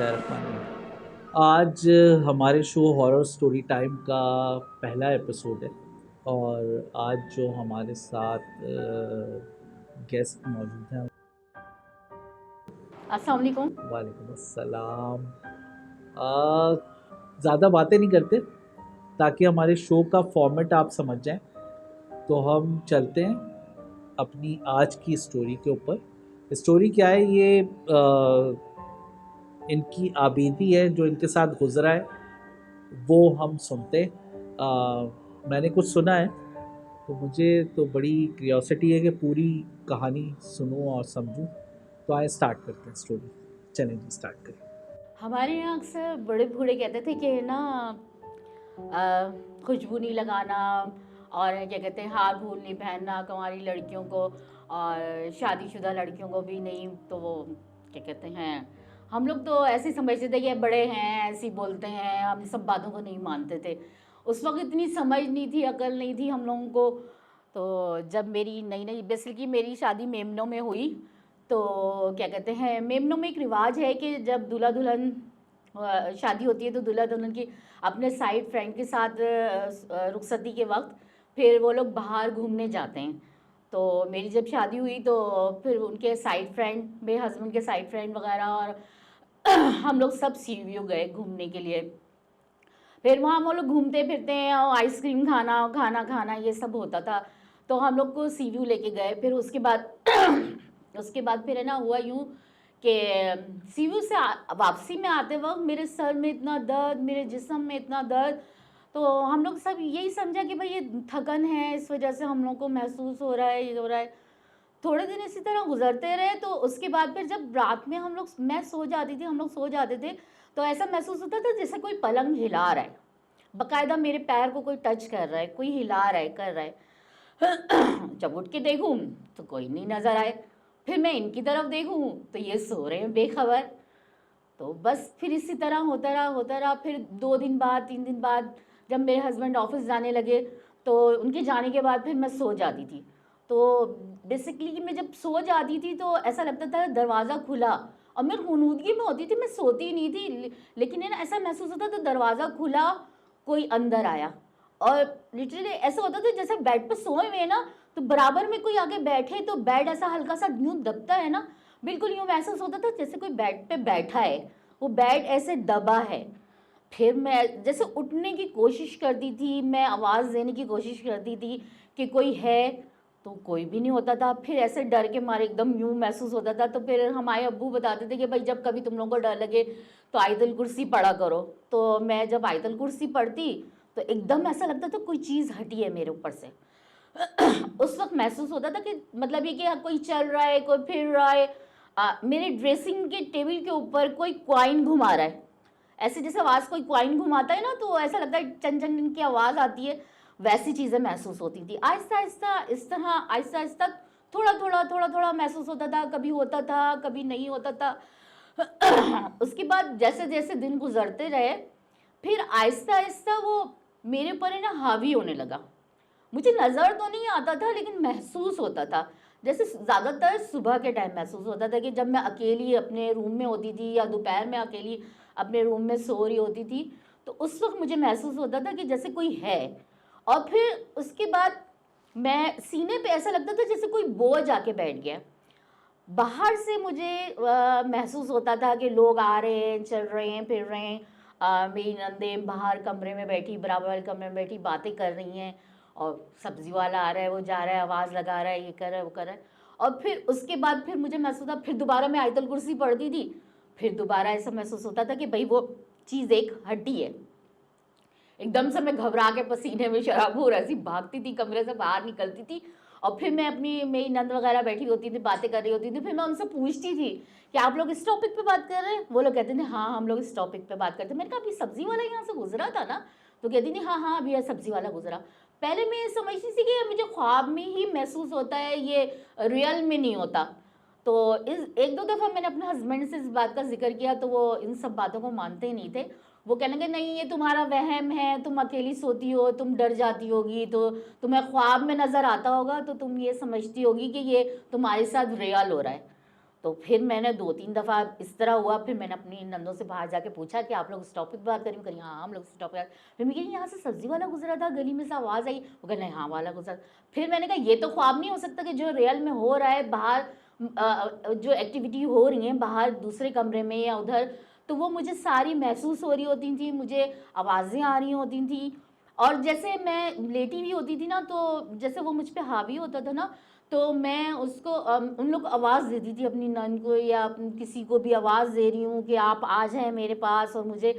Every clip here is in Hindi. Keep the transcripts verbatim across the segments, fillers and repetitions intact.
बिस्मिल्लाहिर्रहमानिर्रहीम। आज हमारे शो हॉरर स्टोरी टाइम का पहला एपिसोड है और आज जो हमारे साथ गेस्ट मौजूद हैं। अस्सलाम वालेकुम। वालेकुम अस्सलाम। ज़्यादा बातें नहीं करते ताकि हमारे शो का फॉर्मेट आप समझ जाएं, तो हम चलते हैं अपनी आज की स्टोरी के ऊपर। स्टोरी क्या है? ये आ, इनकी आबीदी है जो इनके साथ गुजरा है वो हम सुनते। आ, मैंने कुछ सुना है तो मुझे तो बड़ी क्यूरियोसिटी है कि पूरी कहानी सुनूं और समझूं, तो आए स्टार्ट करते हैं स्टोरी। चलें जी, स्टार्ट करें। हमारे यहाँ अक्सर बड़े बूढ़े कहते थे कि ना खुशबू नहीं लगाना और क्या कहते हैं हार भूल नहीं पहनना हमारी लड़कियों को, और शादीशुदा लड़कियों को भी नहीं। तो वो क्या कहते हैं, हम लोग तो ऐसे समझते थे कि बड़े हैं ऐसे बोलते हैं, हम सब बातों को नहीं मानते थे। उस वक्त इतनी समझ नहीं थी, अकल नहीं थी हम लोगों को। तो जब मेरी नई नई बेसिकली मेरी शादी मेमनों में हुई, तो क्या कहते हैं मेमनों में एक रिवाज है कि जब दूल्हा दुल्हन शादी होती है तो दूल्हा दुल्हन की अपने साइड फ्रेंड के साथ रुखसती के वक्त फिर वो लोग बाहर घूमने जाते हैं। तो मेरी जब शादी हुई तो फिर उनके साइड फ्रेंड, मेरे हस्बैंड के साइड फ्रेंड वगैरह और हम लोग सब सी व्यू गए घूमने के लिए। फिर वहाँ वो लोग घूमते फिरते हैं और आइसक्रीम खाना खाना खाना ये सब होता था। तो हम लोग को सी व्यू लेके गए। फिर उसके बाद उसके बाद फिर है ना हुआ यूँ कि सी व्यू से वापसी में आते वक्त मेरे सर में इतना दर्द, मेरे जिस्म में इतना दर्द। तो हम लोग सब यही समझा कि भाई ये थकन है, इस वजह से हम लोग को महसूस हो रहा है, ये हो रहा है। थोड़े दिन इसी तरह गुजरते रहे। तो उसके बाद फिर जब रात में हम लोग मैं सो जाती थी, हम लोग सो जाते थे, तो ऐसा महसूस होता था जैसे कोई पलंग हिला रहा है, बकायदा मेरे पैर को कोई टच कर रहा है, कोई हिला रहा है, कर रहा है। जब उठ के देखूँ तो कोई नहीं नज़र आए। फिर मैं इनकी तरफ देखूँ तो ये सो रहे हैं बेखबर। तो बस फिर इसी तरह होता रहा होता रहा। फिर दो दिन बाद, तीन दिन बाद जब मेरे हस्बैंड ऑफिस जाने लगे तो उनके जाने के बाद फिर मैं सो जाती थी। तो बेसिकली मैं जब सो जाती थी तो ऐसा लगता था दरवाज़ा खुला, और मैं खुनूदगी में होती थी, मैं सोती नहीं थी, लेकिन है ना ऐसा महसूस होता था तो दरवाज़ा खुला, कोई अंदर आया। और लिटरली ऐसा होता था जैसे बेड पर सोए हुए ना तो बराबर में कोई आके बैठे, तो बेड ऐसा हल्का सा यूँ दबता है ना, बिल्कुल यूँ महसूस होता था जैसे कोई बेड पर बैठा है, वो बेड ऐसे दबा है। फिर मैं जैसे उठने की कोशिश करती थी, मैं आवाज़ देने की कोशिश करती थी कि कोई है, तो कोई भी नहीं होता था। फिर ऐसे डर के मारे एकदम यूँ महसूस होता था। तो फिर हमारे अब्बू बताते थे कि भाई जब कभी तुम लोगों को डर लगे तो आयतुल कुर्सी पढ़ा करो। तो मैं जब आयतुल कुर्सी पढ़ती तो एकदम ऐसा लगता था कोई चीज़ हटी है मेरे ऊपर से। उस वक्त महसूस होता था कि मतलब ये कि कोई चल रहा है, कोई फिर रहा है, आ, मेरे ड्रेसिंग के टेबल के ऊपर कोई कॉइन घुमा रहा है, ऐसे जैसे आवाज़ कोई कॉइन घुमाता है ना तो ऐसा लगता है चंग चंग की आवाज़ आती है, वैसी चीज़ें महसूस होती थी। आहिस्ता आहिस्ता इस तरह आहिस्ता आहिस्ता थोड़ा थोड़ा थोड़ा थोड़ा महसूस होता था, कभी होता था कभी नहीं होता था। उसके बाद जैसे जैसे दिन गुजरते रहे फिर आहिस्ता आहिस्ता वो मेरे ऊपर है ना हावी होने लगा। मुझे नज़र तो नहीं आता था लेकिन महसूस होता था, जैसे ज़्यादातर सुबह के टाइम महसूस होता था कि जब मैं अकेली अपने रूम में होती थी या दोपहर में अकेली अपने रूम में सो रही होती थी तो उस वक्त मुझे महसूस होता था कि जैसे कोई है। और फिर उसके बाद मैं सीने पे ऐसा लगता था जैसे कोई बोझ आके बैठ गया। बाहर से मुझे आ, महसूस होता था कि लोग आ रहे हैं, चल रहे हैं, फिर रहे हैं। आ, मेरी नंदें बाहर कमरे में बैठी, बराबर वाले कमरे में बैठी बातें कर रही हैं, और सब्ज़ी वाला आ रहा है, वो जा रहा है, आवाज़ लगा रहा है, ये कर रहा है, वो कर रहा है। और फिर उसके बाद फिर मुझे महसूस होता, फिर दोबारा मैं आयतुल कुर्सी पढ़ती थी, फिर दोबारा ऐसा महसूस होता था कि भाई वो चीज़ एक हड्डी है। एकदम से मैं घबरा के पसीने में शराबोर ऐसी भागती थी, कमरे से बाहर निकलती थी, और फिर मैं अपनी मेरी नंद वगैरह बैठी होती थी, बातें कर रही होती थी। फिर मैं उनसे पूछती थी कि आप लोग इस टॉपिक पे बात कर रहे हैं? वो लोग कहते थे हाँ हम लोग इस टॉपिक पे बात करते। मैंने कहा अभी सब्ज़ी वाला यहाँ से गुजरा था ना, तो कहती थी हाँ हाँ अभी यह सब्ज़ी वाला गुजरा। पहले मैं समझती थी कि मुझे ख्वाब में ही महसूस होता है, ये रियल में नहीं होता। तो इस एक दो दफ़ा मैंने अपने हस्बैंड से इस बात का जिक्र किया तो वो इन सब बातों को मानते ही नहीं थे। वो कहने लगे नहीं ये तुम्हारा वहम है, तुम अकेली सोती हो, तुम डर जाती होगी, तो तुम्हें ख्वाब में नज़र आता होगा, तो तुम ये समझती होगी कि ये तुम्हारे साथ रियल हो रहा है। तो फिर मैंने दो तीन दफ़ा इस तरह हुआ, फिर मैंने अपनी नंदों से बाहर जाके पूछा कि आप लोग उस टॉपिक पर बात करें, करिए हाँ हम लोग उस टॉपिक। फिर मैं कही यहाँ से सब्ज़ी वाला गुजरा था, गली में से आवाज़ आई, वो कह नहीं हाँ वाला गुजरा। फिर मैंने कहा ये तो ख्वाब नहीं हो सकता कि जो रियल में हो रहा है बाहर, जो एक्टिविटी हो रही है बाहर दूसरे कमरे में या उधर, तो वो मुझे सारी महसूस हो रही होती थी, मुझे आवाज़ें आ रही होती थी। और जैसे मैं लेटी भी होती थी ना, तो जैसे वो मुझ पर हावी होता था ना, तो मैं उसको उन लोग आवाज़ देती थी, अपनी नन को या किसी को भी आवाज़ दे रही हूँ कि आप आ जाएं मेरे पास और मुझे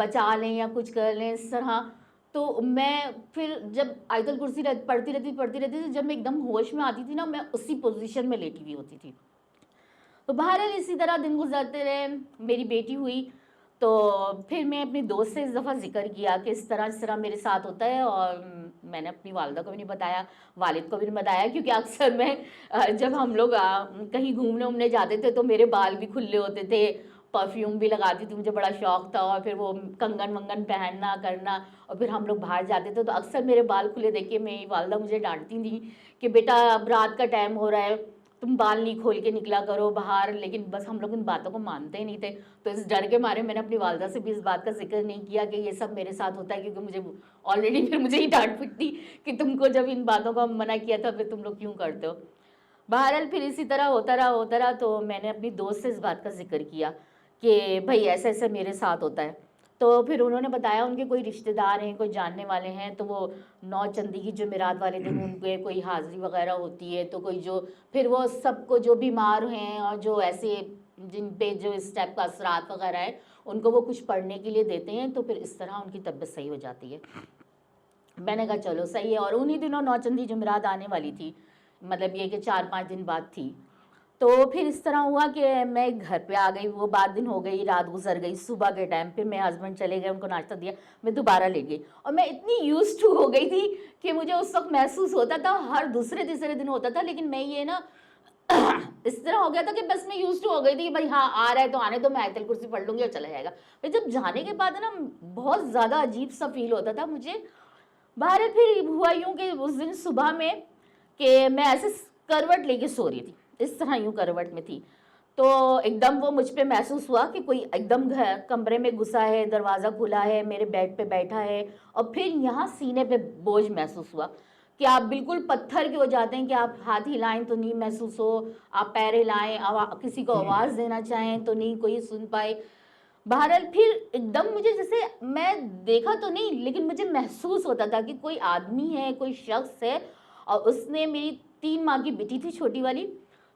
बचा लें या कुछ कर लें इस तरह। तो मैं फिर जब आयतुल कुर्सी रह, पढ़ती रहती पढ़ती रहती थी, जब मैं एकदम होश में आती थी ना, मैं उसी पोजीशन में लेटी हुई होती थी। तो बहरहाल इसी तरह दिन गुजरते रहे। मेरी बेटी हुई तो फिर मैं अपने दोस्त से इस दफ़ा ज़िक्र किया कि इस तरह इस तरह मेरे साथ होता है, और मैंने अपनी वालदा को भी नहीं बताया, वालिद को भी नहीं बताया, क्योंकि अक्सर मैं जब हम लोग कहीं घूमने उमने जाते थे तो मेरे बाल भी खुले होते थे, परफ्यूम भी लगाती थी, मुझे बड़ा शौक़ था, और फिर वो कंगन वंगन पहनना करना, और फिर हम लोग बाहर जाते थे तो अक्सर मेरे बाल खुले देख के मेरी वालदा मुझे डांटती थी कि बेटा अब रात का टाइम हो रहा है, तुम बाल नहीं खोल के निकला करो बाहर। लेकिन बस हम लोग इन बातों को मानते ही नहीं थे, तो इस डर के मारे मैंने अपनी वालदा से भी इस बात का जिक्र नहीं किया कि ये सब मेरे साथ होता है, क्योंकि मुझे ऑलरेडी फिर मुझे ही डांट पिटती कि तुमको जब इन बातों को मना किया था फिर तुम लोग क्यों करते हो। बहरहाल फिर इसी तरह होता रहा होता रहा तो मैंने अपनी दोस्त से इस बात का जिक्र किया कि भाई ऐसे ऐसे मेरे साथ होता है। तो फिर उन्होंने बताया उनके कोई रिश्तेदार हैं, कोई जानने वाले हैं, तो वो नौ चंदी की जुमेरात वाले दिन उनके कोई हाज़री वगैरह होती है, तो कोई जो फिर वो सबको जो बीमार हैं और जो ऐसे जिन पे जो इस टाइप का असरात वगैरह है उनको वो कुछ पढ़ने के लिए देते हैं, तो फिर इस तरह उनकी तबीयत सही हो जाती है। मैंने कहा चलो सही है। और उन्हीं दिनों नौ चंदी जुमेरात आने वाली थी, मतलब ये कि चार पाँच दिन बाद थी। तो फिर इस तरह हुआ कि मैं घर पे आ गई, वो बात दिन हो गई, रात गुजर गई, सुबह के टाइम पे मेरे हस्बैंड चले गए, उनको नाश्ता दिया, मैं दोबारा लेट गई। और मैं इतनी यूज्ड टू हो गई थी कि मुझे उस वक्त महसूस होता था, हर दूसरे तीसरे दिन होता था, लेकिन मैं ये ना इस तरह हो गया था कि बस मैं यूज्ड टू हो गई थी कि भाई हाँ आ रहा है तो आने तो मैं आयतुल कुर्सी पढ़ लूँगी और चला जाएगा। फिर जब जाने के बाद ना बहुत ज़्यादा अजीब सा फील होता था मुझे। बाहर फिर हुआ यूँ कि उस दिन सुबह में कि मैं ऐसे करवट लेके सो रही थी, इस तरह यूँ करवट में थी, तो एकदम वो मुझ पे महसूस हुआ कि कोई एकदम घर कमरे में घुसा है, दरवाज़ा खुला है, मेरे बेड पे बैठा है, और फिर यहाँ सीने पे बोझ महसूस हुआ कि आप बिल्कुल पत्थर के हो जाते हैं कि आप हाथ हिलाएं तो नहीं महसूस हो, आप पैर हिलाएं, किसी को आवाज़ देना चाहें तो नहीं कोई सुन पाए। बहरहाल फिर एकदम मुझे जैसे मैं देखा तो नहीं, लेकिन मुझे महसूस होता था कि कोई आदमी है, कोई शख्स है, और उसने मेरी तीन माह की बेटी थी छोटी वाली,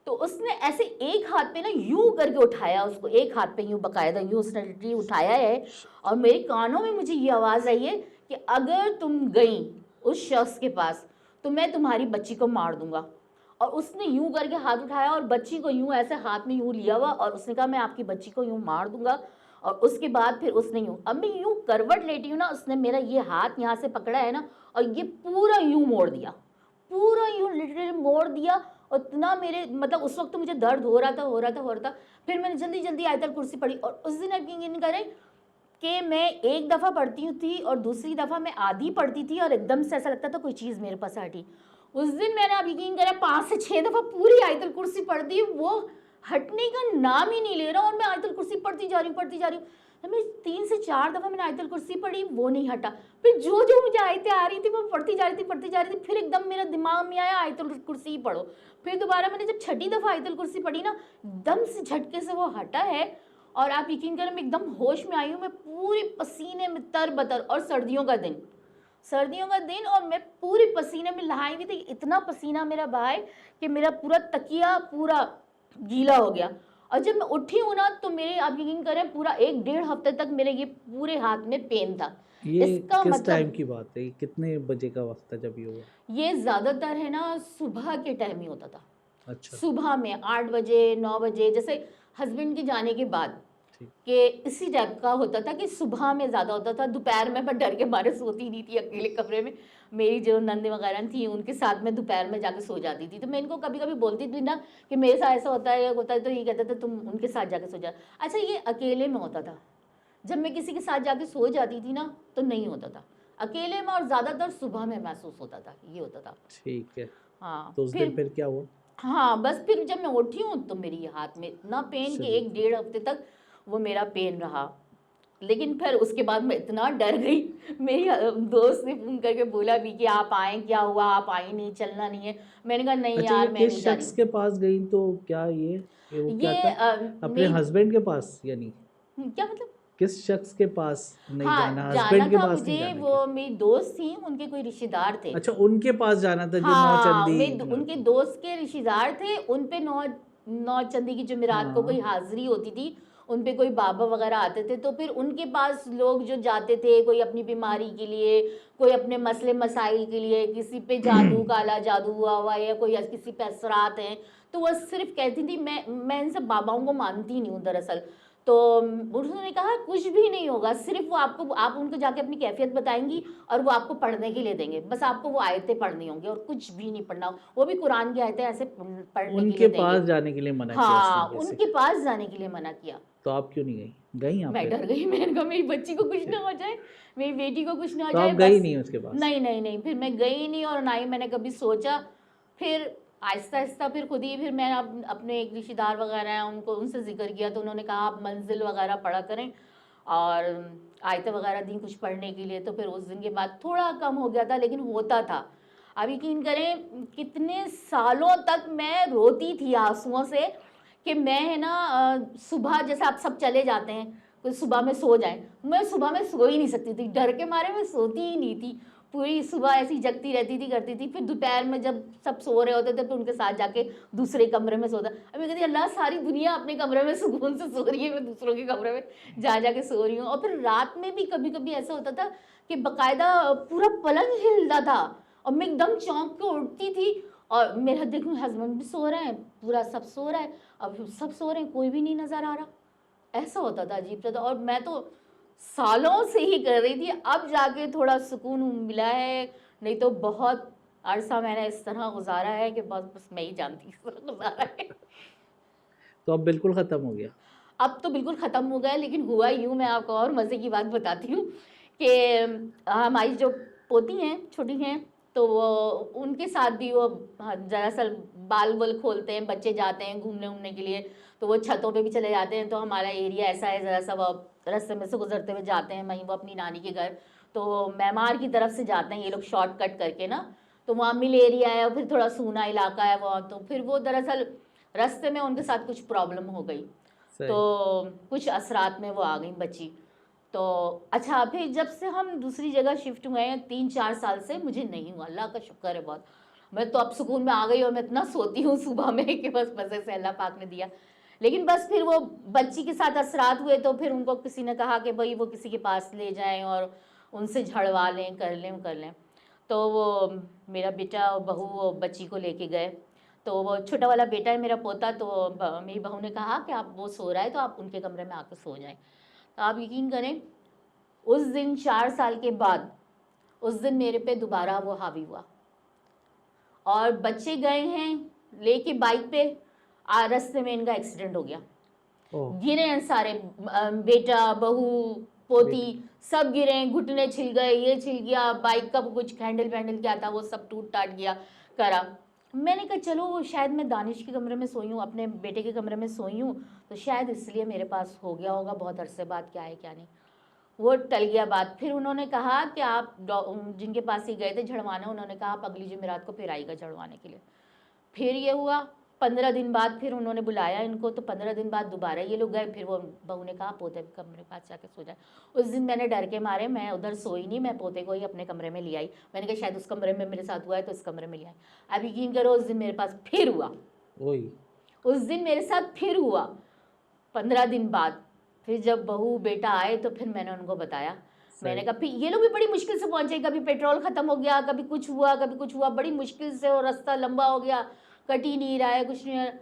तो उसने ऐसे एक हाथ पे ना यूँ करके उठाया, उसको एक हाथ पे यूँ बकायदा यूँ उसने उठाया है, और मेरे कानों में मुझे ये आवाज़ आई है कि अगर तुम गई उस शख्स के पास तो मैं तुम्हारी बच्ची को मार दूंगा। और उसने यूँ करके हाथ उठाया और बच्ची को यूँ ऐसे हाथ में यूँ लिया हुआ, और उसने कहा मैं आपकी बच्ची को यूँ मार दूंगा। और उसके बाद फिर उसने यूँ, अब मैं यूँ करवट लेटी हूँ ना, उसने मेरा ये हाथ यहाँ से पकड़ा है ना, और ये पूरा यूँ मोड़ दिया, पूरा यूँ लिटरली मोड़ दिया। उतना मेरे मतलब उस वक्त तो मुझे दर्द हो रहा था हो रहा था हो रहा था फिर मैंने जल्दी जल्दी आयतुल कुर्सी पढ़ी। और उस दिन आप यकीन करें कि मैं एक दफ़ा पढ़ती थी और दूसरी दफ़ा मैं आधी पढ़ती थी, और एकदम से ऐसा लगता था कोई चीज़ मेरे पास हटी। उस दिन मैंने आप यकीन करें पाँच से छः दफ़ा पूरी आयतुल कुर्सी पढ़ती, वो हटने का नाम ही नहीं ले रहा, और मैं आयतुल कुर्सी पढ़ती जा रही हूँ पढ़ती जा रही हूँ मैं तीन से चार दफ़ा मैंने आयतुल कुर्सी पढ़ी, वो नहीं हटा। फिर जो जो मुझे आयतें आ रही थी मैं पढ़ती जा रही थी पढ़ती जा रही थी फिर एकदम मेरा दिमाग में आया आयतुल कुर्सी ही पढ़ो। फिर दोबारा मैंने जब छठी दफ़ा आयतुल कुर्सी पढ़ी ना, दम से झटके से वो हटा है, और आप यकीन करें मैं एकदम होश में आई हूँ, मैं पूरे पसीने में तर बतर, और सर्दियों का दिन सर्दियों का दिन और मैं पूरे पसीने में लहाई हुई थी, इतना पसीना मेरा बहाए कि मेरा पूरा तकिया पूरा गीला हो गया। और जब मैं उठी हूँ ना तो मेरे आप यकीन करें पूरा एक डेढ़ हफ्ते तक मेरे ये पूरे हाथ में पेन था। ये इसका किस मतलब टाइम की बात है, कितने बजे का वक्त था जब ये हुआ? ये ज़्यादातर है ना सुबह के टाइम ही होता था। अच्छा। सुबह में आठ बजे नौ बजे जैसे हस्बैंड के जाने के बाद कि इसी टाइप का होता था कि सुबह में ज़्यादा होता था। दोपहर में मैं डर के मारे सोती नहीं थी, अकेले कमरे में मेरी जो नंद वगैरह थी उनके साथ में दोपहर में जाके सो जाती थी, तो मैं इनको कभी कभी बोलती थी ना कि मेरे साथ ऐसा होता है होता है तो ये कहता था तुम उनके साथ जाके सो जा। अच्छा, ये अकेले में होता था, जब मैं किसी के साथ जाके सो जाती थी ना तो नहीं होता था, अकेले में और ज़्यादातर सुबह में महसूस होता था, ये होता था। ठीक है। हाँ, तो उस दिन फिर क्या हुआ? हाँ, बस फिर जब मैं उठी हूँ तो मेरी हाथ में इतना पेन कि एक डेढ़ हफ्ते तक वो मेरा पेन रहा। लेकिन फिर उसके बाद मैं इतना डर गई, मेरी दोस्त ने फ़ोन करके बोला भी कि आप आए, क्या हुआ, आप आई नहीं, चलना नहीं है। मैंने कहा नहीं यार, मैं नहीं जा रही। शख्स के पास गई तो क्या ये वो क्या ये था? अ, अपने मेरी- हस्बैंड के पास, यानी क्या मतलब, किस शख्स के पास नहीं जाना, हाँ जाना हस्बैंड के था पास नहीं मुझे, जाना वो क्या? मेरी दोस्त थी, उनके कोई रिश्तेदार थे। अच्छा, उनके पास जाना था जो हाँ, नौचंदी मेरे लड़की। उनके दोस्त के रिश्तेदार थे, उन पे नौ नौ चंदी की जमेरात को कोई हाँ हाजिरी होती थी, उन पे कोई बाबा वगैरह आते थे, तो फिर उनके पास लोग जो जाते थे, कोई अपनी बीमारी के लिए, कोई अपने मसले मसाइल के लिए, किसी पे जादू, काला जादू हुआ हुआ है, या कोई किसी पे असरात हैं, तो वह सिर्फ कहती थी। मैं मैं इन सब बाबाओं को मानती नहीं हूँ दरअसल। तो उन्होंने कहा कुछ भी नहीं होगा, सिर्फ वो आपको, आप उनको जाके अपनी कैफियत बताएंगी और वो आपको पढ़ने के लिए देंगे, बस आपको वो आयतें पढ़नी होंगी और कुछ भी नहीं पढ़ना हो। वो भी कुरान की आयतें ऐसे पढ़ने के उनके लिए देंगे। पास जाने के लिए मना किया उसने हाँ, कैसे? उनके पास जाने के लिए मना किया। तो आप क्यों नहीं गई? गई आप मैं फिर? डर गई, मैंने कहा मेरी बच्ची को कुछ ना हो जाए, मेरी बेटी को कुछ ना हो तो जाए, आप गई बस नहीं उसके पास? नहीं नहीं नहीं फिर मैं गई नहीं और ना ही मैंने कभी सोचा। फिर आहिस्ता आहिस्ता फिर खुद ही, फिर मैं अप, अपने एक रिश्तेदार वगैरह हैं, उनको उनसे जिक्र किया तो उन्होंने कहा आप मंजिल वगैरह पढ़ा करें और आयतें वगैरह दी कुछ पढ़ने के लिए। तो फिर उस दिन के बाद थोड़ा कम हो गया था, लेकिन होता था। अब यकीन करें कितने सालों तक मैं रोती थी आंसुओं से कि मैं है ना अ, सुबह जैसे आप सब चले जाते हैं कोई सुबह में सो जाए, मैं सुबह में सो ही नहीं सकती थी, डर के मारे मैं सोती ही नहीं थी। पूरी सुबह ऐसी जगती रहती थी, करती थी। फिर दोपहर में जब सब सो रहे होते थे तो उनके साथ जाके दूसरे कमरे में सोता। अब मैं कहती अल्लाह, सारी दुनिया अपने कमरे में सुकून से सो रही है, मैं दूसरों के कमरे में जा जा के सो रही हूँ। और फिर रात में भी कभी कभी ऐसा होता था कि बकायदा पूरा पलंग हिलता था और मैं एकदम चौंक के उठती थी और मेरा देखूँ हस्बैंड भी सो रहे हैं, पूरा सब सो रहा है, अब सब सो रहे हैं, कोई भी नहीं नज़र आ रहा। ऐसा होता था, अजीब सा था। और मैं तो सालों से ही कर रही थी, अब जाके थोड़ा सुकून मिला है, नहीं तो बहुत अरसा मैंने इस तरह गुजारा है कि बस बस मैं ही जानती हूँ इस तरह गुजारा है। तो अब बिल्कुल ख़त्म हो गया। अब तो बिल्कुल ख़त्म हो गया है, लेकिन हुआ यूँ, मैं आपको और मज़े की बात बताती हूँ कि हमारी जो पोती हैं, छोटी हैं, तो वो उनके साथ भी वो हाँ, दरअसल बाल वल खोलते हैं, बच्चे जाते हैं घूमने घूमने के लिए, तो वो छतों पे भी चले जाते हैं। तो हमारा एरिया ऐसा है ज़रा सा, वो रास्ते में से गुजरते हुए जाते हैं वहीं वो अपनी नानी के घर, तो मैमार की तरफ से जाते हैं ये लोग शॉर्टकट करके ना, तो वहाँ मिल एरिया है और फिर थोड़ा सूना इलाका है वहाँ। तो फिर वो दरअसल रास्ते में उनके साथ कुछ प्रॉब्लम हो गई, तो सही। कुछ असरात में वो आ गई बची। तो अच्छा, फिर जब से हम दूसरी जगह शिफ्ट हुए हैं, तीन चार साल से मुझे नहीं हुआ, अल्लाह का शुक्र है बहुत। मैं तो अब सुकून में आ गई और मैं इतना सोती हूँ सुबह में कि बस मज़े से अल्लाह पाक ने दिया। लेकिन बस फिर वो बच्ची के साथ असरात हुए, तो फिर उनको किसी ने कहा कि भाई वो किसी के पास ले जाएं और उनसे झड़वा लें, कर लें कर लें। तो वो मेरा बेटा और बहू वो बच्ची को लेके गए, तो वो छोटा वाला बेटा है मेरा पोता, तो ब- मेरी बहू ने कहा कि आप, वो सो रहा है तो आप उनके कमरे में आकर सो जाएं। तो आप यकीन करें उस दिन, चार साल के बाद उस दिन मेरे पे दोबारा वो हावी हुआ। और बच्चे गए हैं लेके बाइक पे, आ रास्ते में इनका एक्सीडेंट हो गया, ओह गिरे हैं सारे, अ, बेटा, बहू, पोती, बेटा, सब गिरे हैं, घुटने छिल गए, ये छिल गया, बाइक का कुछ हैंडल वैंडल क्या था वो सब टूट टाट गया करा। मैंने कहा चलो वो शायद मैं दानिश के कमरे में सोई हूँ, अपने बेटे के कमरे में सोई हूँ, तो शायद इसलिए मेरे पास हो गया होगा बहुत अरसे बाद, क्या है क्या नहीं, वो टल गया बात। फिर उन्होंने कहा कि आप डॉ- जिनके पास ये गए थे झड़वाने, उन्होंने कहा आप अगली जुमेरात को फिर आइएगा झड़वाने के लिए। फिर ये हुआ, पंद्रह दिन बाद फिर उन्होंने बुलाया इनको, तो पंद्रह दिन बाद दोबारा ये लोग गए। फिर वो बहू ने कहा पोते के कमरे के पास जाके सो जाए। उस दिन मैंने डर के मारे मैं उधर सोई नहीं, मैं पोते को ही अपने कमरे में ले आई, मैंने कहा शायद उस कमरे में मेरे साथ हुआ है तो इस कमरे में ले आई। अब यकीन करो उस दिन मेरे पास फिर हुआ, वही उस दिन मेरे साथ फिर हुआ पंद्रह दिन बाद। फिर जब बहू बेटा आए तो फिर मैंने उनको बताया, मैंने सही। कहा फिर ये लोग भी बड़ी मुश्किल से पहुंचे, कभी पेट्रोल ख़त्म हो गया, कभी कुछ हुआ, कभी कुछ हुआ, बड़ी मुश्किल से, और रास्ता लंबा हो गया, कट ही नहीं रहा है, कुछ नहीं हो रहा।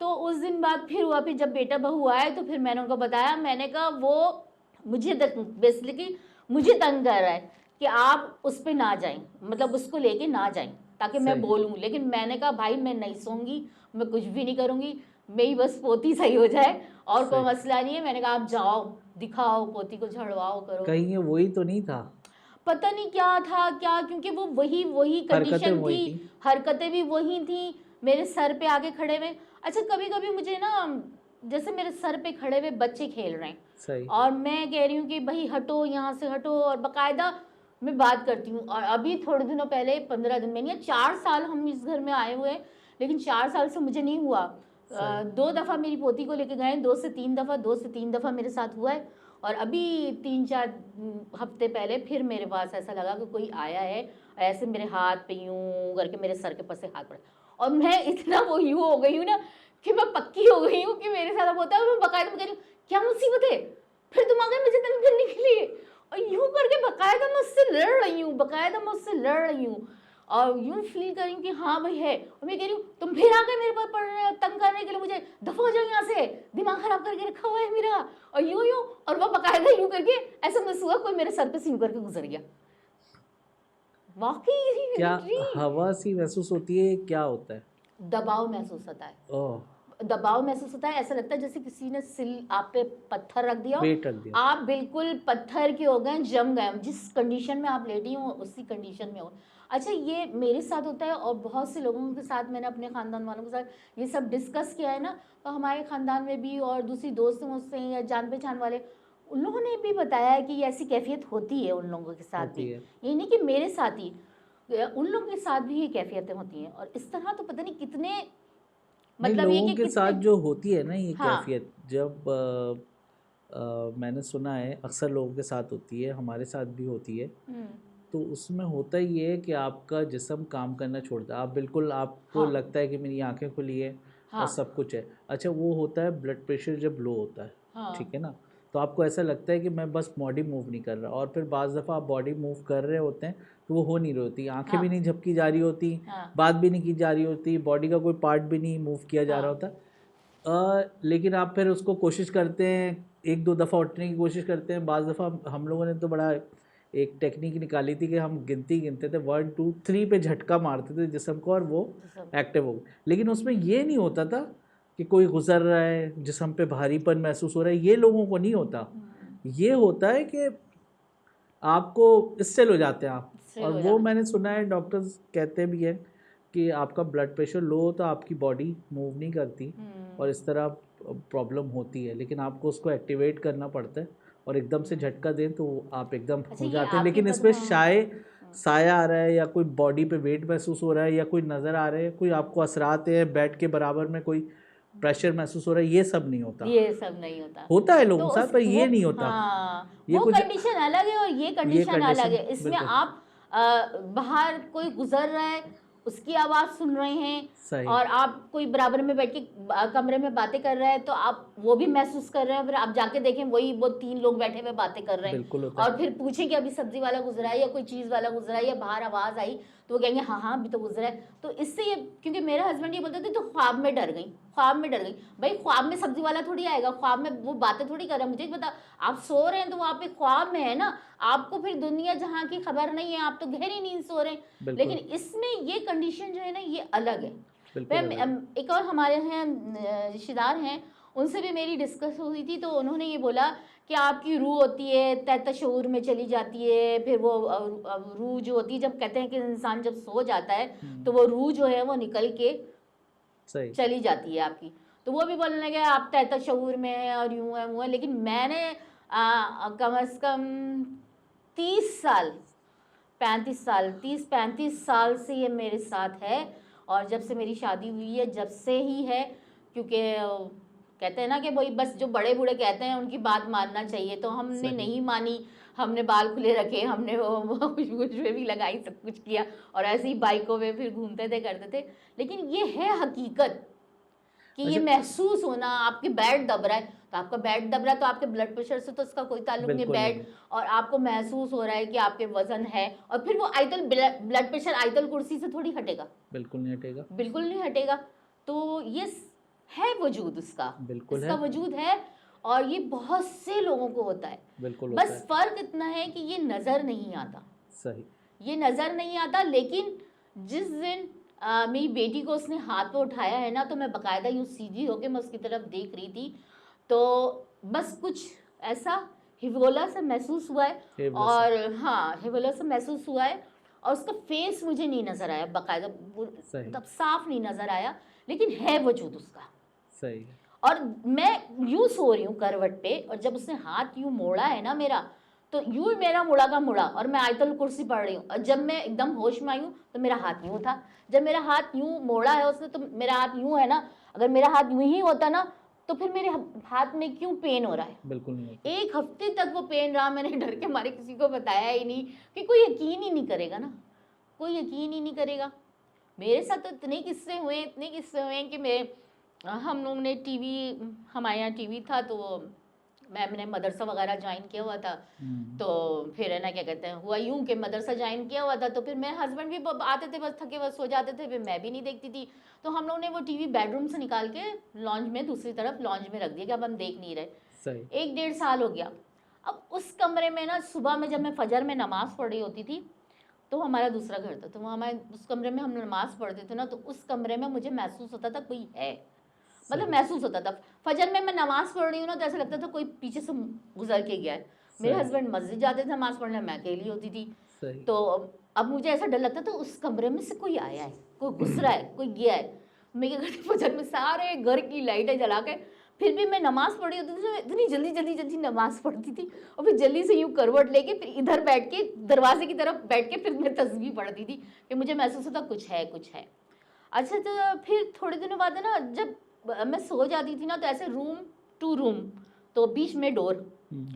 तो उस दिन बाद फिर हुआ, फिर जब बेटा बहू आए तो फिर मैंने उनको बताया, मैंने कहा वो मुझे बेसिकली मुझे तंग कर रहा है कि आप उस पर ना जाएं, मतलब उसको लेके ना जाएं ताकि मैं सही बोलूं। लेकिन मैंने कहा भाई मैं नहीं सोऊंगी, मैं कुछ भी नहीं करूंगी, मेरी बस पोती सही हो जाए और कोई सही मसला नहीं है। मैंने कहा आप जाओ, दिखाओ पोती को, झड़वाओ, करो, कहीं ये वही तो नहीं था, पता नहीं क्या था क्या, क्योंकि वो वही वही हरकतें कंडीशन थी, वही थी। हरकतें भी वही थी। मेरे सर पे आगे खड़े हुए। अच्छा कभी कभी मुझे ना जैसे मेरे सर पे खड़े हुए बच्चे खेल रहे हैं सही। और मैं कह रही हूँ कि भाई हटो यहाँ से हटो, और बाकायदा मैं बात करती हूँ। और अभी थोड़े दिनों पहले पंद्रह दिन में चार साल हम इस घर में आए हुए, लेकिन चार साल से मुझे नहीं हुआ। आ, दो दफ़ा मेरी पोती को लेके गए, दो से तीन दफ़ा दो से तीन दफ़ा मेरे साथ हुआ है। और अभी तीन चार हफ्ते पहले फिर मेरे पास ऐसा लगा कि कोई आया है, ऐसे मेरे हाथ पे यूँ करके मेरे सर के पास से हाथ पड़ा, और मैं इतना वो यूँ हो गई हूँ ना कि मैं पक्की हो गई हूँ कि मेरे साथ अब होता है। मैं बाकायदा कह रही हूँ क्या मुसीबत है, फिर तुम आ गए मुझे तंग करने के लिए, और यूँ करके बाकायदा मैं उससे लड़ रही हूँ बाकायदा मैं उससे लड़ रही हूँ और यूँ फील कर रही हूँ कि हाँ भाई है। और मैं कह रही हूँ तुम फिर आ गए मेरे पास पढ़ रहे हो तंग करने के लिए, मुझे दफा हो जाओ यहाँ से, दिमाग ख़राब करके रखा हुआ है मेरा, और यूँ यूँ और वह बाकायदा यूँ करके ऐसा महसूस हुआ कोई मेरे सर पे से यूँ करके गुजर गया। वाकई क्या हवा सी महसूस होती है, क्या होता है? दबाव महसूस होता है। ओह दबाव महसूस होता है, ऐसा लगता है जैसे किसी ने सिल आप पे पत्थर रख दिया, रख दिया, आप बिल्कुल पत्थर के हो गए, जम गए। जिस कंडीशन में आप लेटी हो उसी कंडीशन में हो। अच्छा ये मेरे साथ होता है और बहुत से लोगों के साथ, मैंने अपने ख़ानदान वालों के साथ ये सब डिस्कस किया है ना, तो हमारे ख़ानदान में भी और दूसरी दोस्तों से या जान पहचान वाले उन लोगों ने भी बताया है कि ये ऐसी कैफियत होती है उन लोगों के साथ भी, ये नहीं कि मेरे साथ ही, उन लोगों के साथ भी ये कैफियतें होती हैं। और इस तरह तो पता नहीं कितने मतलब लोगों ये के साथ जो होती है ना ये हाँ। कैफियत जब आ, आ, मैंने सुना है अक्सर लोगों के साथ होती है, हमारे साथ भी होती है। तो उसमें होता ही है कि आपका जिस्म काम करना छोड़ता है, आप बिल्कुल आपको हाँ। लगता है कि मेरी आंखें खुली है हाँ। और सब कुछ है। अच्छा वो होता है ब्लड प्रेशर जब लो होता है हाँ। ठीक है ना, तो आपको ऐसा लगता है कि मैं बस बॉडी मूव नहीं कर रहा, और फिर बाज़ दफ़ा आप बॉडी मूव कर रहे होते हैं तो वो हो नहीं रही होती, आंखें हाँ। भी नहीं झपकी जा रही होती हाँ। बात भी नहीं की जा रही होती, बॉडी का कोई पार्ट भी नहीं मूव किया जा हाँ। रहा होता। आ, लेकिन आप फिर उसको कोशिश करते हैं, एक दो दफ़ा उठने की कोशिश करते हैं। बाज़ दफ़ा हम लोगों ने तो बड़ा एक टेक्निक निकाली थी कि हम गिनती गिनते थे, वन टू थ्री पे झटका मारते थे जिस्म को, और वो एक्टिव हो गया। लेकिन उसमें ये नहीं होता था कि कोई गुजर रहा है, जिस्म पे भारीपन महसूस हो रहा है, ये लोगों को नहीं होता। ये होता है कि आपको इससे लो जाते हैं आप, और वो मैंने सुना है डॉक्टर्स कहते भी हैं कि आपका ब्लड प्रेशर लो हो तो आपकी बॉडी मूव नहीं करती और इस तरह प्रॉब्लम होती है, लेकिन आपको उसको एक्टिवेट करना पड़ता है। और एकदम से झटका दें तो आप एकदम हो जाते हैं। लेकिन इसमें शाये साया आ रहा है या कोई बॉडी पे वेट महसूस हो रहा है या कोई नज़र आ रहा है, कोई आपको असरात है, बेड के बराबर में कोई प्रेशर महसूस हो रहा है, ये सब नहीं होता। ये सब नहीं होता, होता है लोगों के साथ पर ये नहीं होता। हाँ, ये वो कंडीशन अलग है और ये कंडीशन अलग है। इसमें आप आ, बाहर कोई गुजर रहा है उसकी आवाज़ सुन रहे हैं, और आप कोई बराबर में बैठ के कमरे में बातें कर रहे हैं तो आप वो भी महसूस कर रहे हैं। फिर आप जाके देखें वही वो तीन लोग बैठे हुए बातें कर रहे हैं, और फिर पूछें कि अभी सब्जी वाला गुजरा है या कोई चीज़ वाला गुजरा है या बाहर आवाज़ आई, तो वो कहेंगे हाँ हाँ अभी तो गुजरा है। तो इससे ये, क्योंकि मेरा हस्बैंड ये बोलते थे तो ख्वाब में डर गई, ख्वाब में डर गई। भाई ख्वाब में सब्जी वाला थोड़ी आएगा, ख्वाब में वो बातें थोड़ी कर रहे हैं। मुझे पता आप सो रहे हैं तो वहाँ पे ख्वाब में है ना, आपको फिर दुनिया जहाँ की खबर नहीं है, आप तो गहरी नींद सो रहे हैं। लेकिन इसमें ये कंडीशन जो है ना ये अलग है। एक और हमारे हैं रिश्तेदार हैं, उनसे भी मेरी डिस्कस हुई थी, तो उन्होंने ये बोला कि आपकी रूह होती है तहत शऊर में चली जाती है। फिर वो रूह जो होती है, जब कहते हैं कि इंसान जब सो जाता है तो वो रूह जो है वो निकल के चली जाती है आपकी, तो वो भी बोलने लगे आप तहत शऊर में हैं और यूँ है वो है। लेकिन मैंने आ, कम अज़ कम तीस साल पैंतीस साल तीस पैंतीस साल से ये मेरे साथ है, और जब से मेरी शादी हुई है जब से ही है। क्योंकि कहते हैं ना कि भाई बस जो बड़े बूढ़े कहते हैं उनकी बात मानना चाहिए, तो हमने नहीं मानी, हमने बाल खुले रखे, हमने खुशबुए भी लगाई, सब कुछ किया, और ऐसे ही बाइकों में फिर घूमते थे करते थे। लेकिन ये है हकीकत कि ये महसूस होना आपके बैट दब रहा है, तो आपका बैट दब रहा है तो आपके ब्लड प्रेशर से तो उसका कोई ताल्लुक नहीं, बैट और आपको महसूस हो रहा है कि आपके वजन है, और फिर वो आयतल ब्लड प्रेशर आयतल कुर्सी से थोड़ी हटेगा, बिल्कुल नहीं हटेगा, बिल्कुल नहीं हटेगा। तो ये है वजूद उसका, बिल्कुल उसका है। वजूद है और ये बहुत से लोगों को होता है, बिल्कुल बस होता है। फर्क इतना है कि ये नज़र नहीं आता, सही ये नज़र नहीं आता। लेकिन जिस दिन आ, मेरी बेटी को उसने हाथ पे उठाया है ना, तो मैं बाकायदा यूँ सीधी होके मैं उसकी तरफ देख रही थी, तो बस कुछ ऐसा हिवोला सा महसूस हुआ है, और हाँ हिवोला सा महसूस हुआ है। और उसका फेस मुझे नहीं नजर आया, बाकायदा तब साफ नहीं नजर आया, लेकिन है वजूद उसका। सही। और मैं यूँ सो रही हूँ करवट पे, और जब उसने हाथ यूँ मोड़ा है ना मेरा, तो यूँ मेरा मुड़ा का मुड़ा, और मैं आयतुल कुर्सी पढ़ रही हूँ, और जब मैं एकदम होश में आई हूँ तो मेरा हाथ यूँ था। जब मेरा हाथ यूँ मोड़ा है उसने तो मेरा हाथ यूँ है ना, अगर मेरा हाथ यूँ ही होता ना तो फिर मेरे हाथ में क्यों पेन हो रहा है? बिल्कुल नहीं। एक हफ्ते तक वो पेन रहा, मैंने डर के मारे किसी को बताया ही नहीं, कि कोई यकीन ही नहीं करेगा ना, कोई यकीन ही नहीं करेगा। मेरे साथ तो इतने किस्से हुए इतने किस्से हुए कि मेरे हम लोग ने टीवी, हमारे यहाँ टीवी था, तो मैं मैंने मदरसा वगैरह ज्वाइन किया हुआ था, तो फिर है ना क्या कहते हैं, हुआ यूँ कि मदरसा ज्वाइन किया हुआ था, तो फिर मेरे हस्बैंड भी आते थे बस थके बस सो जाते थे, फिर मैं भी नहीं देखती थी, तो हम लोगों ने वो टीवी बेडरूम से निकाल के लॉन्ज में, दूसरी तरफ लॉन्ज में रख दिया कि अब हम देख नहीं रहे। सही। एक डेढ़ साल हो गया। अब उस कमरे में ना सुबह में जब मैं फजर में नमाज़ पढ़ रही होती थी, तो हमारा दूसरा घर था, तो वहाँ हमारे उस कमरे में हम नमाज़ पढ़ते थे ना, तो उस कमरे में मुझे महसूस होता था कोई है, मतलब महसूस होता था। फजर में मैं नमाज पढ़ रही हूँ ना, तो ऐसा लगता था कोई पीछे से गुजर के गया है। मेरे हस्बैंड मस्जिद जाते थे नमाज पढ़ने, मैं अकेली होती थी, तो अब मुझे ऐसा डर लगता था उस कमरे में से कोई आया है, कोई घुस रहा है, कोई गया है। मैं क्या करती, फजर में सारे घर की लाइटें जला के, फिर भी मैं नमाज पढ़ी होती थी, तो इतनी जल्दी जल्दी जल्दी नमाज पढ़ती थी, और फिर जल्दी से यूँ करवट लेके फिर इधर बैठ के दरवाजे की तरफ बैठ के फिर मैं तस्बीह पढ़ती थी, कि मुझे महसूस होता कुछ है कुछ है। अच्छा, तो फिर थोड़े दिनों बाद है ना, जब मैं सो जाती थी ना, तो ऐसे रूम टू रूम, तो बीच में डोर,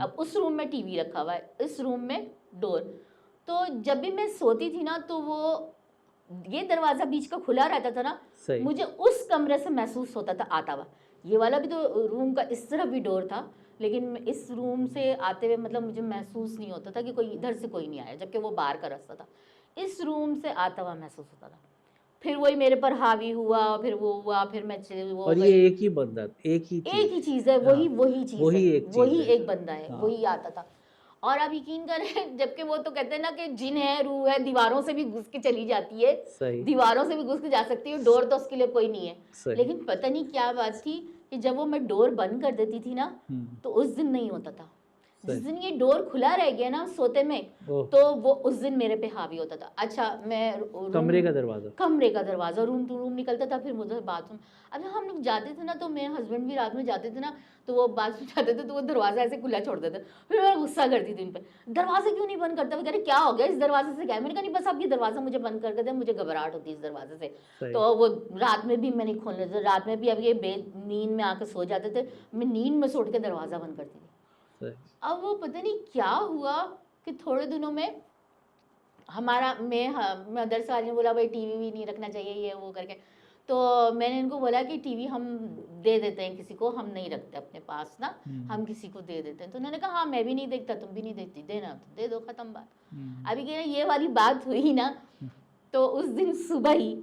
अब उस रूम में टीवी रखा हुआ है, इस रूम में डोर, तो जब भी मैं सोती थी ना तो वो ये दरवाज़ा बीच का खुला रहता था ना, मुझे उस कमरे से महसूस होता था आता हुआ। ये वाला भी तो रूम का इस तरफ भी डोर था, लेकिन इस रूम से आते हुए मतलब मुझे महसूस नहीं होता था कि कोई इधर से कोई नहीं आया, जबकि वो बाहर का रास्ता था। इस रूम से आता हुआ महसूस होता था, फिर वही मेरे पर हावी हुआ, फिर वो हुआ, फिर मैं वो, और ये एक ही बंदा, एक ही चीज़, एक ही चीज़ है, वही वही चीज़, वही एक चीज़, वही एक बंदा है, वही आता था। और आप यकीन करें, जबकि वो तो कहते हैं ना कि जिन है, रूह है, दीवारों से भी घुस के चली जाती है, दीवारों से भी घुस के जा सकती है, डोर तो उसके लिए कोई नहीं है। लेकिन पता नहीं क्या बात थी कि जब वो मैं डोर बंद कर देती थी ना, तो उस दिन नहीं होता था। जिस दिन ये डोर खुला रह गया ना सोते में, तो वो उस दिन मेरे पे हावी होता था। अच्छा, मैं कमरे का दरवाज़ा कमरे का दरवाज़ा रूम टू रूम निकलता था, फिर मुझे बाथरूम, अब हम लोग जाते थे ना, तो मेरे हस्बैंड भी रात में जाते थे ना, तो वो बाथरूम जाते थे तो वो दरवाज़ा ऐसे खुला छोड़ देते, फिर मैं गुस्सा करती थी इन पर, दरवाज़ा क्यों नहीं बंद करता, वो कह रहे क्या हो गया इस दरवाजे से गया। मैंने कहा नहीं, बस आप ये दरवाज़ा मुझे बंद करके दे, मुझे घबराहट होती है इस दरवाजे से। तो वो रात में भी मैंने खोल देते, रात में भी अब ये बे नींद में आकर सो जाते थे, मैं नींद में सो के दरवाज़ा बंद करती थी। अब वो पता नहीं क्या हुआ कि थोड़े दिनों में हमारा मैं हाँ, मदरसा वाले ने बोला भाई टीवी भी नहीं रखना चाहिए ये वो करके, तो मैंने इनको बोला कि टीवी हम दे देते हैं किसी को, हम नहीं रखते अपने पास ना, हम किसी को दे देते हैं। तो उन्होंने कहा हाँ मैं भी नहीं देखता, तुम भी नहीं देखती, देना तो दे दो, खत्म बात। अभी कह ये वाली बात हुई ना, तो उस दिन सुबह ही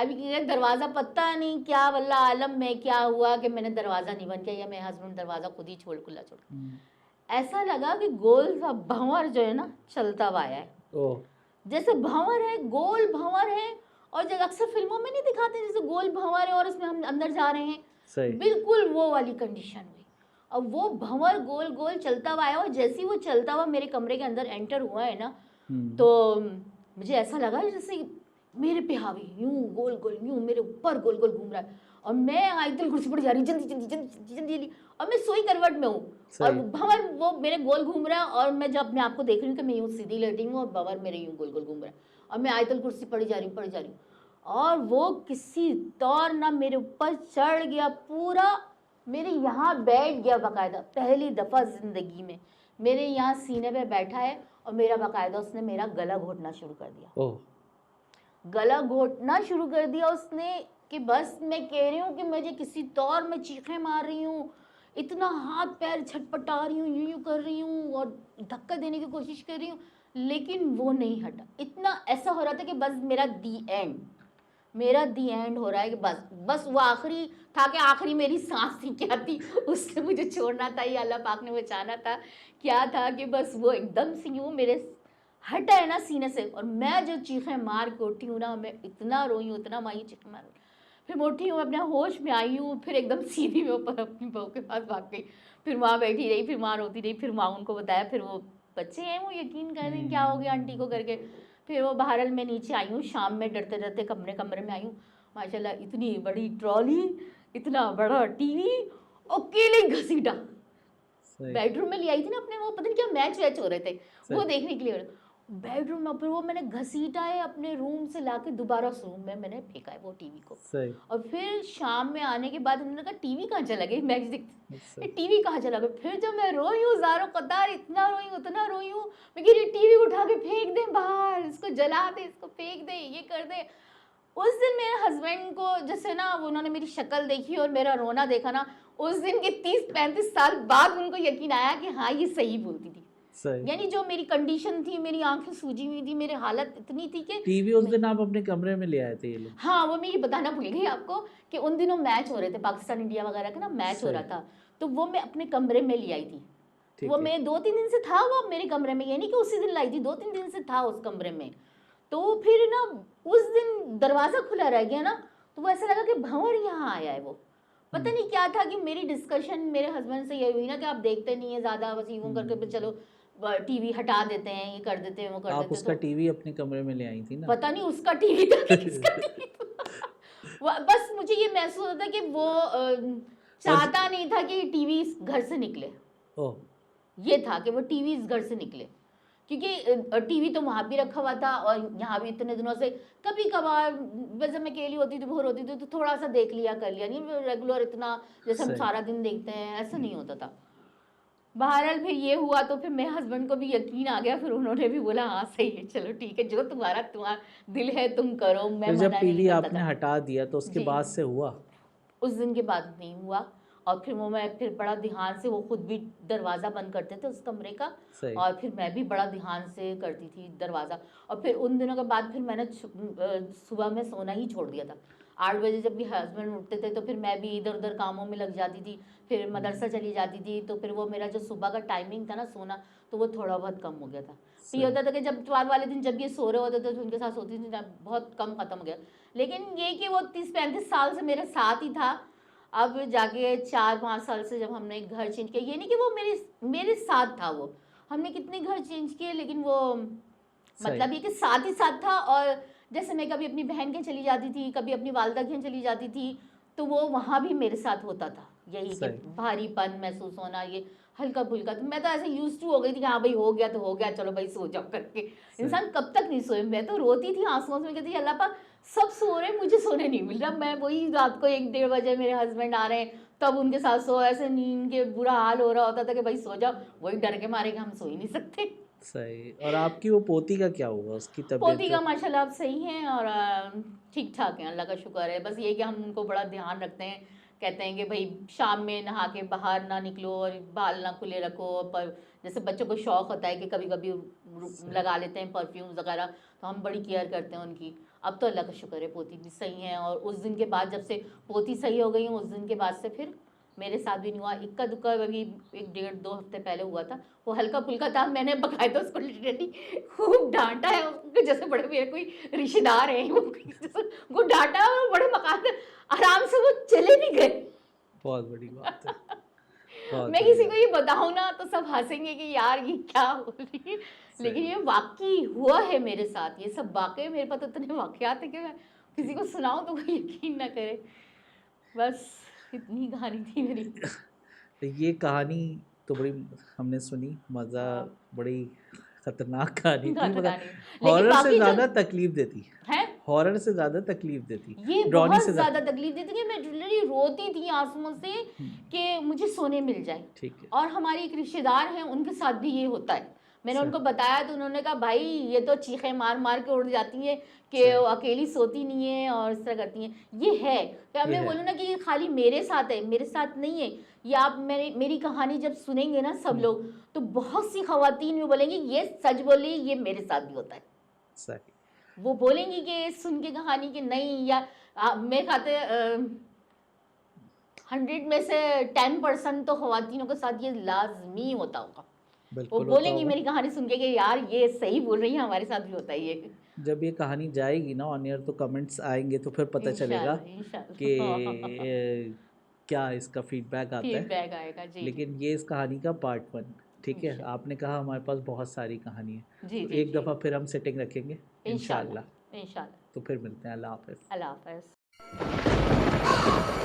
अभी क्या दरवाज़ा, पता नहीं क्या वल्ला आलम में क्या हुआ कि मैंने दरवाज़ा नहीं बंद किया, या मेरे हस्बैंड दरवाज़ा खुद ही छोड़ खुला छोड़, ऐसा लगा कि गोल सा भंवर जो है ना चलता हुआ आया है। ओ। जैसे भंवर है, गोल भंवर है, और जब अक्सर फिल्मों में नहीं दिखाते जैसे गोल भंवर है और उसमें हम अंदर जा रहे हैं, बिल्कुल वो वाली कंडीशन हुई। अब वो भंवर गोल गोल चलता हुआ आया, और जैसे ही वो चलता हुआ मेरे कमरे के अंदर एंटर हुआ है ना, तो मुझे ऐसा लगा जैसे मेरे पे हावी यूँ गोल गोल यूँ मेरे ऊपर गोल गोल घूम रहा है, और मैं आयतुल कुर्सी पढ़ जा रही जल्दी जल्दी जल्दी जल्दी, और मैं सोई करवट में हूँ, और भंवर वो मेरे गोल घूम रहा है, और मैं जब मैं आपको देख रही हूँ कि मैं यूँ सीधी लेटी हूँ और भंवर मेरे यूँ गोल गोल घूम रहा है, और मैं आयतुल कुर्सी पढ़ी जा रही हूँ पढ़ी जा रही हूँ और वो किसी तौर ना मेरे ऊपर चढ़ गया, पूरा मेरे यहाँ बैठ गया बाकायदा। पहली दफ़ा ज़िंदगी में मेरे यहाँ सीने पर बैठा है, और मेरा बाकायदा उसने मेरा गला घोटना शुरू कर दिया, गला घोटना शुरू कर दिया उसने, कि बस मैं कह रही हूँ कि मुझे किसी तौर में चीखें मार रही हूँ, इतना हाथ पैर छटपटा रही हूँ, यूं यूं कर रही हूँ और धक्का देने की कोशिश कर रही हूँ, लेकिन वो नहीं हटा। इतना ऐसा हो रहा था कि बस मेरा दी एंड मेरा दी एंड हो रहा है, कि बस बस वो आखिरी था, कि आखिरी मेरी सांस थी क्या थी, उससे मुझे छोड़ना था या अल्लाह पाक ने बचाना था, क्या था कि बस वो एकदम से यूँ मेरे हटा है ना सीने से, और मैं जो चीखें मार के उठी हूँ ना, मैं इतना रोई हूँ इतना माई चीखें मार, फिर उठी हूँ अपने होश में आई हूँ, फिर एकदम सीधी में ऊपर अपनी बहू के पास भाग गई, फिर माँ बैठी रही, फिर माँ रोती रही, फिर माँ उनको बताया, फिर वो बच्चे हैं वो यकीन कर रहे हैं क्या हो गया आंटी को करके, फिर वो बहरहाल मैं नीचे आई हूँ, शाम में डरते डरते कमरे कमरे में आई हूँ। माशाल्लाह इतनी बड़ी ट्रॉली, इतना बड़ा टीवी और केले घसीटा। बेडरूम में ले आई थी ना अपने, वो पता नहीं क्या मैच वैच हो रहे थे वो देखने के लिए। बेडरूम में फिर वो मैंने घसीटा है अपने रूम से लाके दोबारा रूम में मैंने फेंका है वो टीवी को। और फिर शाम में आने के बाद उन्होंने कहा टीवी कहाँ चला गया, मैच देखते टीवी कहाँ चला गया। फिर जब मैं रोई हूँ ज़ारो कतार, इतना रोई हूँ उतना रोई हूँ, मैं कह रही टीवी उठा के फेंक दें बाहर, इसको जला दे, इसको फेंक दे, ये कर दे। उस दिन मेरे हस्बैंड को जैसे ना उन्होंने मेरी शक्ल देखी और मेरा रोना देखा ना, उस दिन के तीस पैंतीस साल बाद उनको यकीन आया कि हाँ ये सही बोलती थी। यानी जो मेरी कंडीशन थी, मेरी आंखें सूजी हुई थी, मेरी हालत इतनी थी कि टीवी उस दिन आप अपने कमरे में ले आए थे ये लोग। हाँ, वो मैं ये बताना भूल गई आपको कि उन दिनों मैच हो रहे थे, पाकिस्तान इंडिया वगैरह का ना मैच हो रहा था, तो वो मैं अपने कमरे में ले आई थी। वो मैं दो तीन दिन से था वो मेरे कमरे में, यानी कि उसी दिन लाई थी, दो तीन दिन से था उस कमरे में। तो फिर ना उस दिन दरवाज़ा खुला रह गया ना, तो वो ऐसा लगा कि भंवर यहाँ आया है। वो पता नहीं क्या था कि मेरी डिस्कशन मेरे हस्बैंड से ये हुई ना कि आप देखते नहीं है ज़्यादा, बस यूँ करके चलो टीवी हटा देते हैं, ये कर देते हैं, वो कर देते हैं। आप उसका तो टीवी अपने कमरे में ले आई थी ना, पता नहीं उसका टीवी था कि किसका टीवी था। बस मुझे ये महसूस होता कि वो चाहता नहीं था कि टीवी इस घर से निकले। ओ ये था कि वो टीवी इस घर से निकले, क्योंकि टीवी तो वहाँ भी रखा हुआ था और यहाँ भी इतने दिनों से कभी कभार वैसे मैं अकेली होती थी, बोर होती थी तो थोड़ा सा देख लिया कर लिया, नहीं रेगुलर इतना जैसे हम सारा दिन देखते हैं ऐसा नहीं होता था। बहरहाल फिर ये हुआ तो फिर मेरे हस्बैंड को भी यकीन आ गया, फिर उन्होंने भी बोला हाँ सही है, चलो ठीक है, जो तुम्हारा तुम्हारा दिल है तुम करो। मैं जब टीवी आपने हटा दिया तो उसके बाद से हुआ? उस दिन के बाद नहीं हुआ। और फिर वो मैं फिर बड़ा ध्यान से, वो खुद भी दरवाज़ा बंद करते थे उस कमरे का और फिर मैं भी बड़ा ध्यान से करती थी दरवाज़ा। और फिर उन दिनों के बाद फिर मैंने सुबह में सोना ही छोड़ दिया था। आठ बजे जब भी हस्बैंड उठते थे तो फिर मैं भी इधर उधर कामों में लग जाती थी, फिर मदरसा चली जाती थी, तो फिर वो मेरा जो सुबह का टाइमिंग था ना सोना, तो वो थोड़ा बहुत कम हो गया था। तो ये होता था कि जब इतवार वाले दिन जब ये सो रहे होते थे तो उनके साथ सोती थी, बहुत कम ख़त्म हो गया। लेकिन ये कि वो तीस पैंतीस साल से मेरे साथ ही था। अब जाके चार पाँच साल से जब हमने घर चेंज किया, ये नहीं कि वो मेरे मेरे साथ था, वो हमने कितने घर चेंज किए लेकिन वो मतलब ये कि साथ ही साथ था। और जैसे मैं कभी अपनी बहन के चली जाती थी, कभी अपनी वालदा के चली जाती थी, तो वो वहाँ भी मेरे साथ होता था यही कि भारीपन महसूस होना, ये हल्का फुल्का। तो मैं तो ऐसे यूज टू हो गई थी कि हाँ भाई हो गया तो हो गया, चलो भाई सो जाओ करके। इंसान कब तक नहीं सोए, मैं तो रोती थी आंसुओं से, मैं कहती अल्लाह पाक सब सो रहे मुझे सोने नहीं मिल रहा। मैं वही रात को एक डेढ़ बजे मेरे हस्बैंड आ रहे हैं तब उनके साथ सो, ऐसे नींद के बुरा हाल हो रहा होता था कि भाई सो जाओ, वही डर के मारे कि हम सो ही नहीं सकते। सही। और आपकी वो पोती का क्या हुआ, उसकी तबीयत? पोती का माशाल्लाह आप सही हैं और ठीक ठाक हैं, अल्लाह का शुक्र है। बस ये कि हम उनको बड़ा ध्यान रखते हैं, कहते हैं कि भाई शाम में नहा के बाहर ना निकलो और बाल ना खुले रखो। पर जैसे बच्चों को शौक़ होता है कि कभी कभी लगा लेते हैं परफ्यूम वगैरह, तो हम बड़ी केयर करते हैं उनकी। अब तो अल्लाह का शुक्र है पोती भी सही हैं। और उस दिन के बाद जब से पोती सही हो गई हूँ, उस दिन के बाद से फिर मेरे साथ भी नहीं हुआ। इक्का दुक्का अभी एक डेढ़ दो हफ्ते पहले हुआ था, वो हल्का फुल्का था। मैंने बकायदा उसको लिटरली खूब डांटा है, उनके जैसे बड़े मेरे कोई रिश्तेदार हैं, वो डांटा है और बड़े मकान आराम से वो चले भी गए। बहुत बड़ी बात है। बहुत मैं किसी को ये बताऊँ ना तो सब हंसेंगे कि यार ये क्या हो रही है, लेकिन ये वाकई हुआ है मेरे साथ। ये सब वाकई मेरे पास इतने वाक़ियात है कि मैं किसी को सुनाऊँ तो कोई यकीन ना करे। बस इतनी कहानी थी मेरी। ये कहानी तो बड़ी हमने सुनी, मज़ा, बड़ी खतरनाक कहानी थी, मतलब हॉरर से ज़्यादा तकलीफ देती है। हॉरर से ज़्यादा तकलीफ देती ये बहुत ज़्यादा तकलीफ देती कि मैं लिटरली रोती थी आंसुओं से कि मुझे सोने मिल जाए। ठीक है। और हमारे एक रिश्तेदार हैं, उनके साथ भी ये होता है। मैंने उनको बताया तो उन्होंने कहा भाई ये तो चीखें मार मार के उड़ जाती हैं कि अकेली सोती नहीं है और इस तरह करती हैं। ये है क्या मैं बोलूँ ना कि ये खाली मेरे साथ है, मेरे साथ नहीं है ये। आप मेरे मेरी कहानी जब सुनेंगे ना सब लोग, तो बहुत सी खवातीन भी बोलेंगी ये सच बोली, ये मेरे साथ भी होता है। सही। वो बोलेंगी कि सुन के कहानी कि नहीं, या मेरे खाते हंड्रेड में से टेन परसेंट तो खवातीनों के साथ ये लाजमी होता होगा। वो बोलेंगी मेरी कहानी सुन के कि यार ये सही बोल रही है, हमारे साथ भी होता है ये। जब ये कहानी जाएगी ना ऑन एयर तो कमेंट्स आएंगे तो फिर पता चलेगा कि क्या इसका फीडबैक आता है। लेकिन ये इस कहानी का पार्ट वन। ठीक है, आपने कहा हमारे पास बहुत सारी कहानी है, जी, तो जी, एक दफ़ा फिर हम सेटिंग रखेंगे इंशाल्लाह इंशाल्लाह। तो फिर मिलते हैं, अल्लाह हाफ़िज़।